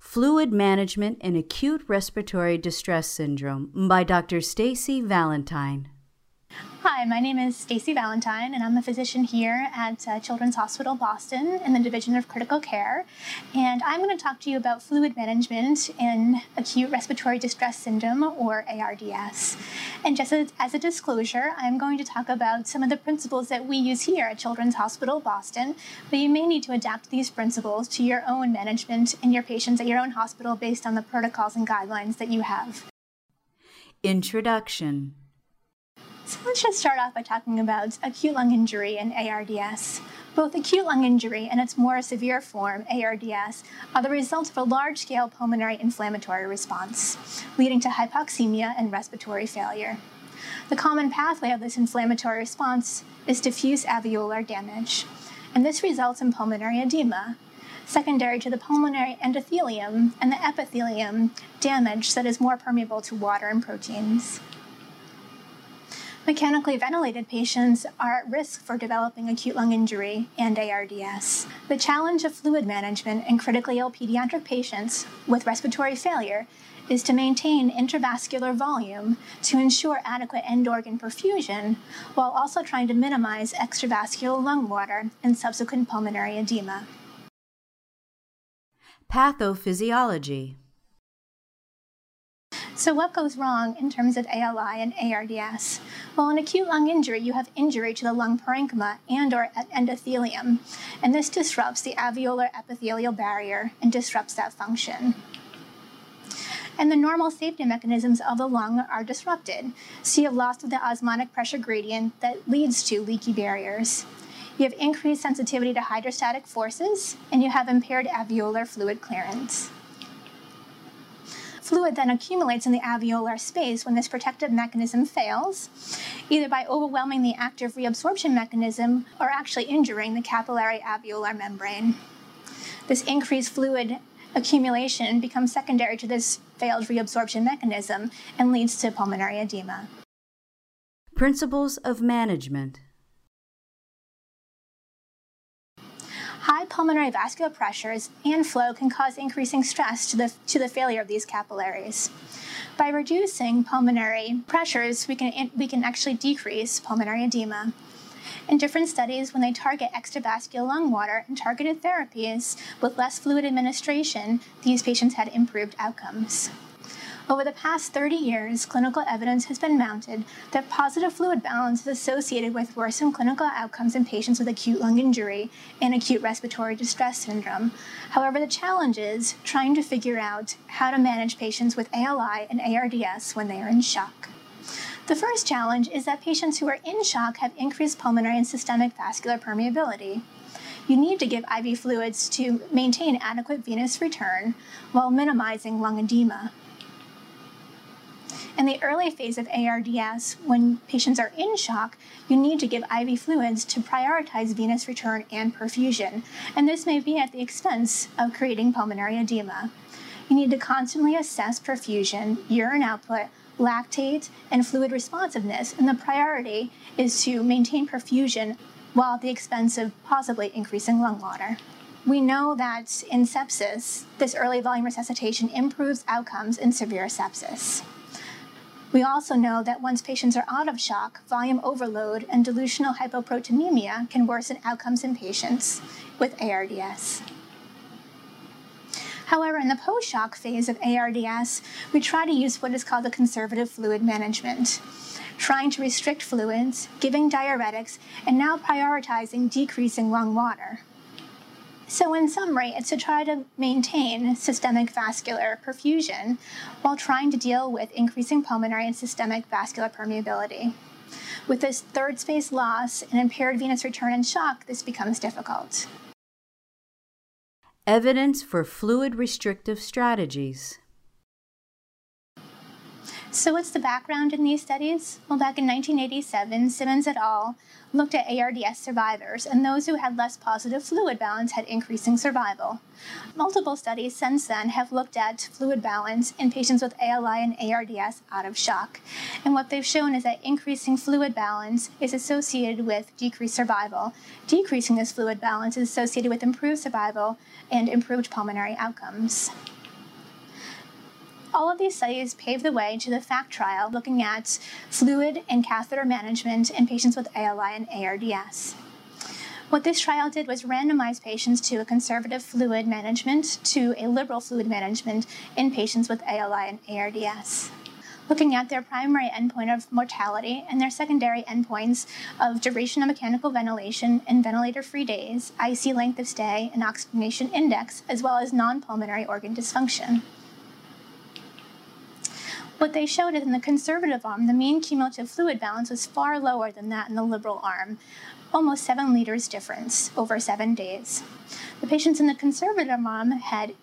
Fluid Management in Acute Respiratory Distress Syndrome by Dr. Stacy Valentine. Hi, my name is Stacy Valentine, and I'm a physician here at Children's Hospital Boston in the Division of Critical Care, and I'm going to talk to you about fluid management in acute respiratory distress syndrome, or ARDS. And just as a disclosure, I'm going to talk about some of the principles that we use here at Children's Hospital Boston, but you may need to adapt these principles to your own management and your patients at your own hospital based on the protocols and guidelines that you have. Introduction. So let's just start off by talking about acute lung injury and ARDS. Both acute lung injury and its more severe form, ARDS, are the result of a large-scale pulmonary inflammatory response, leading to hypoxemia and respiratory failure. The common pathway of this inflammatory response is diffuse alveolar damage, and this results in pulmonary edema, secondary to the pulmonary endothelium and the epithelium damage that is more permeable to water and proteins. Mechanically ventilated patients are at risk for developing acute lung injury and ARDS. The challenge of fluid management in critically ill pediatric patients with respiratory failure is to maintain intravascular volume to ensure adequate end-organ perfusion while also trying to minimize extravascular lung water and subsequent pulmonary edema. Pathophysiology. So what goes wrong in terms of ALI and ARDS? Well, in acute lung injury, you have injury to the lung parenchyma and or endothelium, and this disrupts the alveolar epithelial barrier and disrupts that function. And the normal safety mechanisms of the lung are disrupted, so you have loss of the osmotic pressure gradient that leads to leaky barriers. You have increased sensitivity to hydrostatic forces, and you have impaired alveolar fluid clearance. Fluid then accumulates in the alveolar space when this protective mechanism fails, either by overwhelming the active reabsorption mechanism or actually injuring the capillary alveolar membrane. This increased fluid accumulation becomes secondary to this failed reabsorption mechanism and leads to pulmonary edema. Principles of management. High pulmonary vascular pressures and flow can cause increasing stress to the failure of these capillaries. By reducing pulmonary pressures, we can actually decrease pulmonary edema. In different studies, when they target extravascular lung water and targeted therapies with less fluid administration, these patients had improved outcomes. Over the past 30 years, clinical evidence has been mounted that positive fluid balance is associated with worsened clinical outcomes in patients with acute lung injury and acute respiratory distress syndrome. However, the challenge is trying to figure out how to manage patients with ALI and ARDS when they are in shock. The first challenge is that patients who are in shock have increased pulmonary and systemic vascular permeability. You need to give IV fluids to maintain adequate venous return while minimizing lung edema. In the early phase of ARDS, when patients are in shock, you need to give IV fluids to prioritize venous return and perfusion, and this may be at the expense of creating pulmonary edema. You need to constantly assess perfusion, urine output, lactate, and fluid responsiveness, and the priority is to maintain perfusion while at the expense of possibly increasing lung water. We know that in sepsis, this early volume resuscitation improves outcomes in severe sepsis. We also know that once patients are out of shock, volume overload and dilutional hypoproteinemia can worsen outcomes in patients with ARDS. However, in the post-shock phase of ARDS, we try to use what is called the conservative fluid management, trying to restrict fluids, giving diuretics, and now prioritizing decreasing lung water. So in summary, it's to try to maintain systemic vascular perfusion while trying to deal with increasing pulmonary and systemic vascular permeability. With this third space loss and impaired venous return and shock, this becomes difficult. Evidence for fluid restrictive strategies. So what's the background in these studies? Well, back in 1987, Simmons et al. Looked at ARDS survivors, and those who had less positive fluid balance had increasing survival. Multiple studies since then have looked at fluid balance in patients with ALI and ARDS out of shock. And what they've shown is that increasing fluid balance is associated with decreased survival. Decreasing this fluid balance is associated with improved survival and improved pulmonary outcomes. All of these studies pave the way to the FACT trial looking at fluid and catheter management in patients with ALI and ARDS. What this trial did was randomize patients to a conservative fluid management to a liberal fluid management in patients with ALI and ARDS, looking at their primary endpoint of mortality and their secondary endpoints of duration of mechanical ventilation and ventilator-free days, IC length of stay, and oxygenation index, as well as non-pulmonary organ dysfunction. What they showed is in the conservative arm, the mean cumulative fluid balance was far lower than that in the liberal arm, almost 7 liters difference over 7 days. The patients in the conservative arm had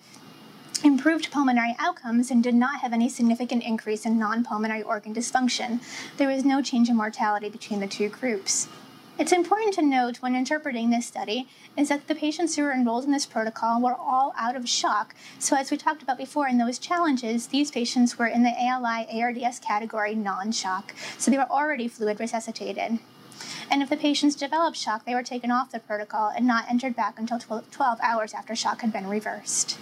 improved pulmonary outcomes and did not have any significant increase in non-pulmonary organ dysfunction. There was no change in mortality between the two groups. It's important to note when interpreting this study is that the patients who were enrolled in this protocol were all out of shock. So as we talked about before in those challenges, these patients were in the ALI, ARDS category non-shock. So they were already fluid resuscitated. And if the patients developed shock, they were taken off the protocol and not entered back until 12 hours after shock had been reversed.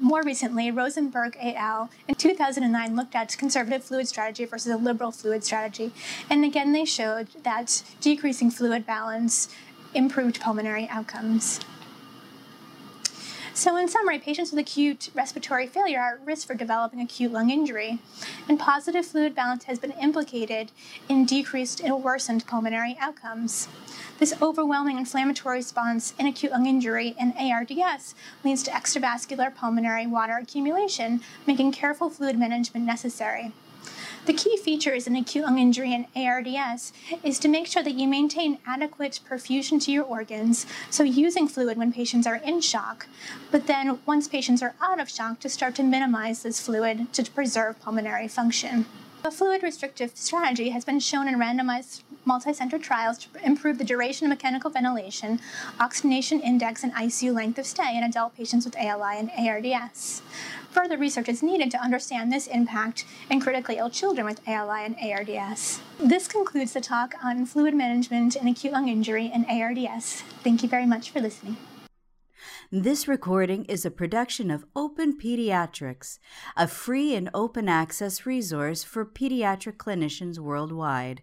More recently, Rosenberg et al. In 2009 looked at conservative fluid strategy versus a liberal fluid strategy, and again they showed that decreasing fluid balance improved pulmonary outcomes. So in summary, patients with acute respiratory failure are at risk for developing acute lung injury, and positive fluid balance has been implicated in decreased and worsened pulmonary outcomes. This overwhelming inflammatory response in acute lung injury and ARDS leads to extravascular pulmonary water accumulation, making careful fluid management necessary. The key features in acute lung injury and ARDS is to make sure that you maintain adequate perfusion to your organs, so using fluid when patients are in shock, but then once patients are out of shock to start to minimize this fluid to preserve pulmonary function. A fluid-restrictive strategy has been shown in randomized multi-center trials to improve the duration of mechanical ventilation, oxygenation index, and ICU length of stay in adult patients with ALI and ARDS. Further research is needed to understand this impact in critically ill children with ALI and ARDS. This concludes the talk on fluid management in acute lung injury and ARDS. Thank you very much for listening. This recording is a production of Open Pediatrics, a free and open access resource for pediatric clinicians worldwide.